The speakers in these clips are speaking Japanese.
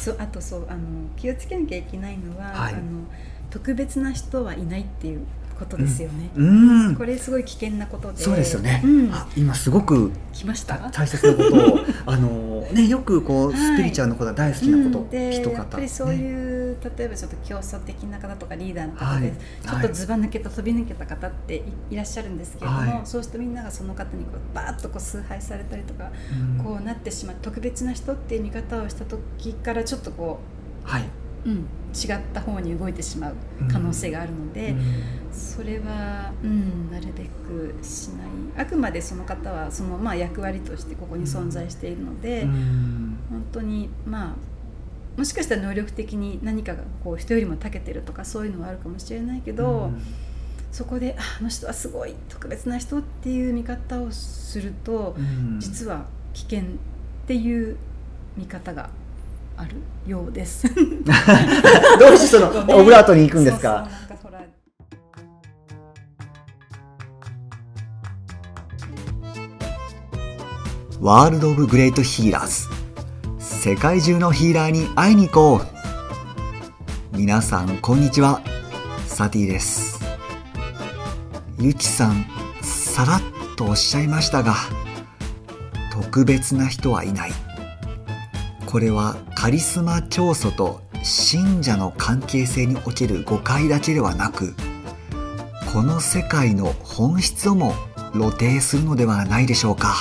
そう、あとそう気をつけなきゃいけないのは、はい、特別な人はいないっていうことですよね、うんうん、これすごい危険なことで、そうですよね、うん、あ、今すごく来ました、大切なことをね、よくこうスピリチュアルのことは大好きなこと、はい、うん、人方やっぱりそういう、ね、例えばちょっと競争的な方とかリーダーの方で、はい、ちょっとずば抜けた、はい、飛び抜けた方っていらっしゃるんですけれども、はい、そうするとみんながその方にこうバーッとこう崇拝されたりとか、うん、こうなってしまう、特別な人っていう見方をした時からちょっとこう、はい、うん、違った方に動いてしまう可能性があるので、うん、それは、うん、なるべくしない。あくまでその方はその、まあ、役割としてここに存在しているので、うん、本当に、まあ、もしかしたら能力的に何かがこう人よりも長けてるとかそういうのはあるかもしれないけど、うん、そこであの人はすごい特別な人っていう見方をすると、うん、実は危険っていう見方があるようですどうしてそのオブラートに行くんですか？そうそう、なんかほら、ワールドオブグレートヒーラーズ、世界中のヒーラーに会いに行こう。皆さんこんにちは、サティです。ユキさんさらっとおっしゃいましたが、特別な人はいない、これはカリスマ教祖と信者の関係性における誤解だけではなく、この世界の本質をも露呈するのではないでしょうか。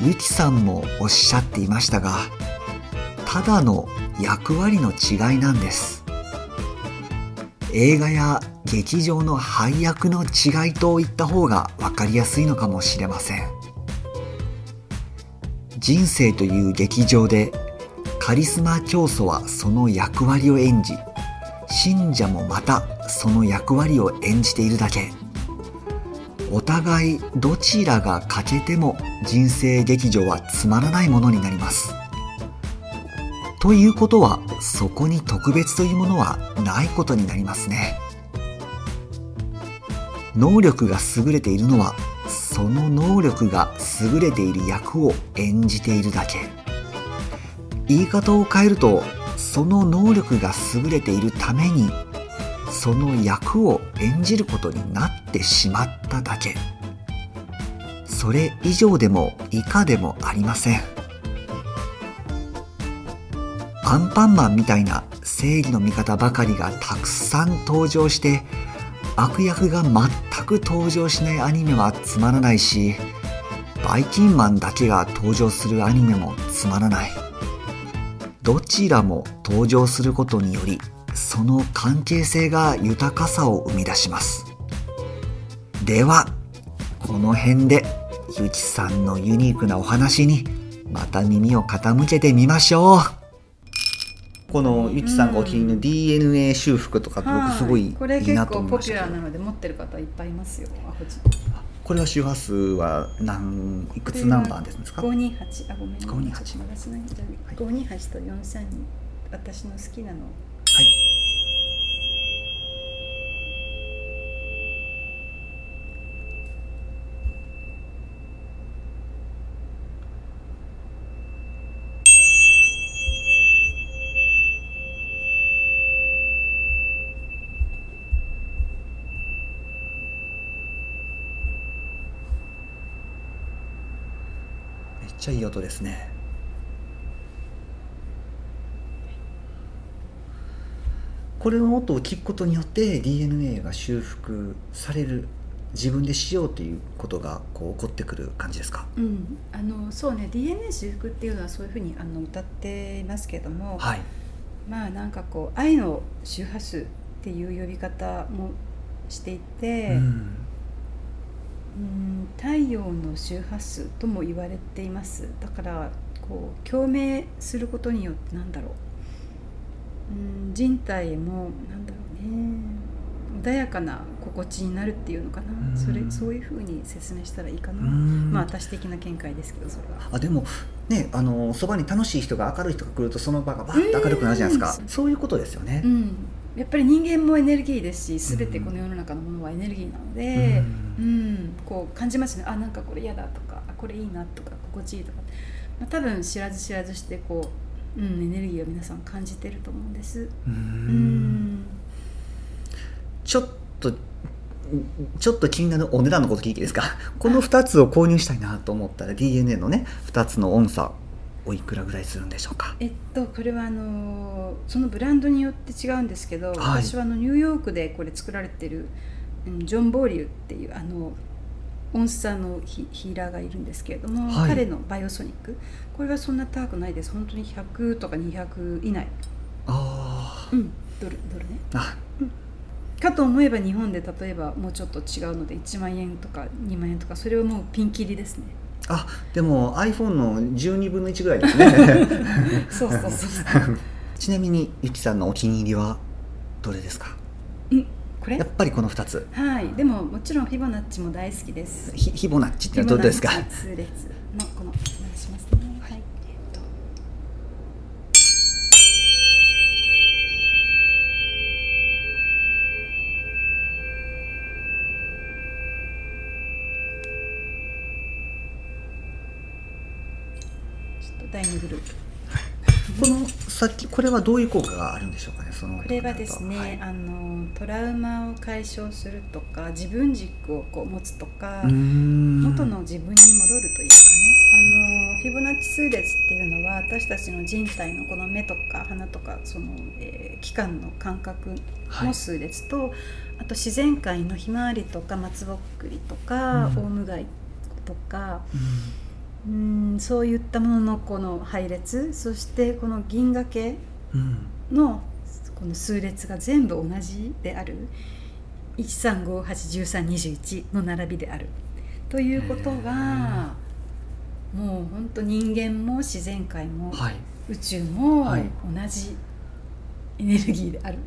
ゆきさんもおっしゃっていましたが、ただの役割の違いなんです。映画や劇場の配役の違いといった方が分かりやすいのかもしれません。人生という劇場でカリスマ教祖はその役割を演じ、信者もまたその役割を演じているだけ。お互いどちらが欠けても人生劇場はつまらないものになります。ということは、そこに特別というものはないことになりますね。能力が優れているのは、その能力が優れている役を演じているだけ。言い方を変えると、その能力が優れているためにその役を演じることになってしまっただけ。それ以上でも以下でもありません。アンパンマンみたいな正義の味方ばかりがたくさん登場して、悪役が全く登場しないアニメはつまらないし、バイキンマンだけが登場するアニメもつまらない。どちらも登場することにより、その関係性が豊かさを生み出します。では、この辺でゆきさんのユニークなお話にまた耳を傾けてみましょう。このゆきさんがお気に入りの DNA 修復とかって僕すごいいいなと思いましたけど、これ結構ポピュラーなので持ってる方いっぱいいますよ。これは周波数はいくつ何番ですか？528、あ、ごめんなさい、528と432、私の好きなの、はい、めっちゃいい音ですね。これの音を聞くことによって DNA が修復される、自分でしようということがこう起こってくる感じですか？うん、そうね、 DNA 修復っていうのはそういうふうに歌っていますけども、はい、まあなんかこう愛の周波数っていう呼び方もしていて、うん太陽の周波数とも言われています。だからこう共鳴することによってなんだろう、人体もなんだろうね、穏やかな心地になるっていうのかな、そういうふうに説明したらいいかな、まあ私的な見解ですけど、それはでもね、そばに楽しい人が、明るい人が来るとその場がバッと明るくなるじゃないですか。そういうことですよね。やっぱり人間もエネルギーですし、すべてこの世の中のものはエネルギーなので、こう感じますね。あ、なんかこれ嫌だとか、これいいなとか、心地いいとか、多分知らず知らずしてこう、エネルギーを皆さん感じてると思うんです。ちょっと気になるお値段のこと聞いていいですか？この2つを購入したいなと思ったら DNA のね2つの音差おいくらぐらいするんでしょうか？これはそのブランドによって違うんですけど、はい、私はニューヨークでこれ作られてるジョン・ボーリューっていう音差のヒーラーがいるんですけれども、はい、彼のバイオソニック、これはそんな高くないです。本当に100とか200以内。ドルね。かと思えば日本で例えばもうちょっと違うので1万円とか2万円とか、それはもうピンキリですね。でも iPhone の12分の1ぐらいですね。そうちなみにゆきさんのお気に入りはどれですか？これやっぱりこの2つ。はい、でももちろんフィボナッチも大好きです。フィボナッチってどうですか？フィボナッチ2列のこの話しますね。はい、第2グループ。これはどういう効果があるんでしょうかね？これはですね、はい、トラウマを解消するとか、自分軸をこう持つとか、元の自分に戻るというかね。フィボナッチ数列っていうのは私たちの人体のこの目とか鼻とかその、器官の感覚の数列と、はい、あと自然界のひまわりとか松ぼっくりとかオウムガイとか。そういったもののこの配列、そしてこの銀河系のこの数列が全部同じである、135811321の並びであるということが、もう本当人間も自然界も宇宙も同じエネルギーである、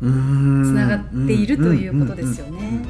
つながっているということですよね。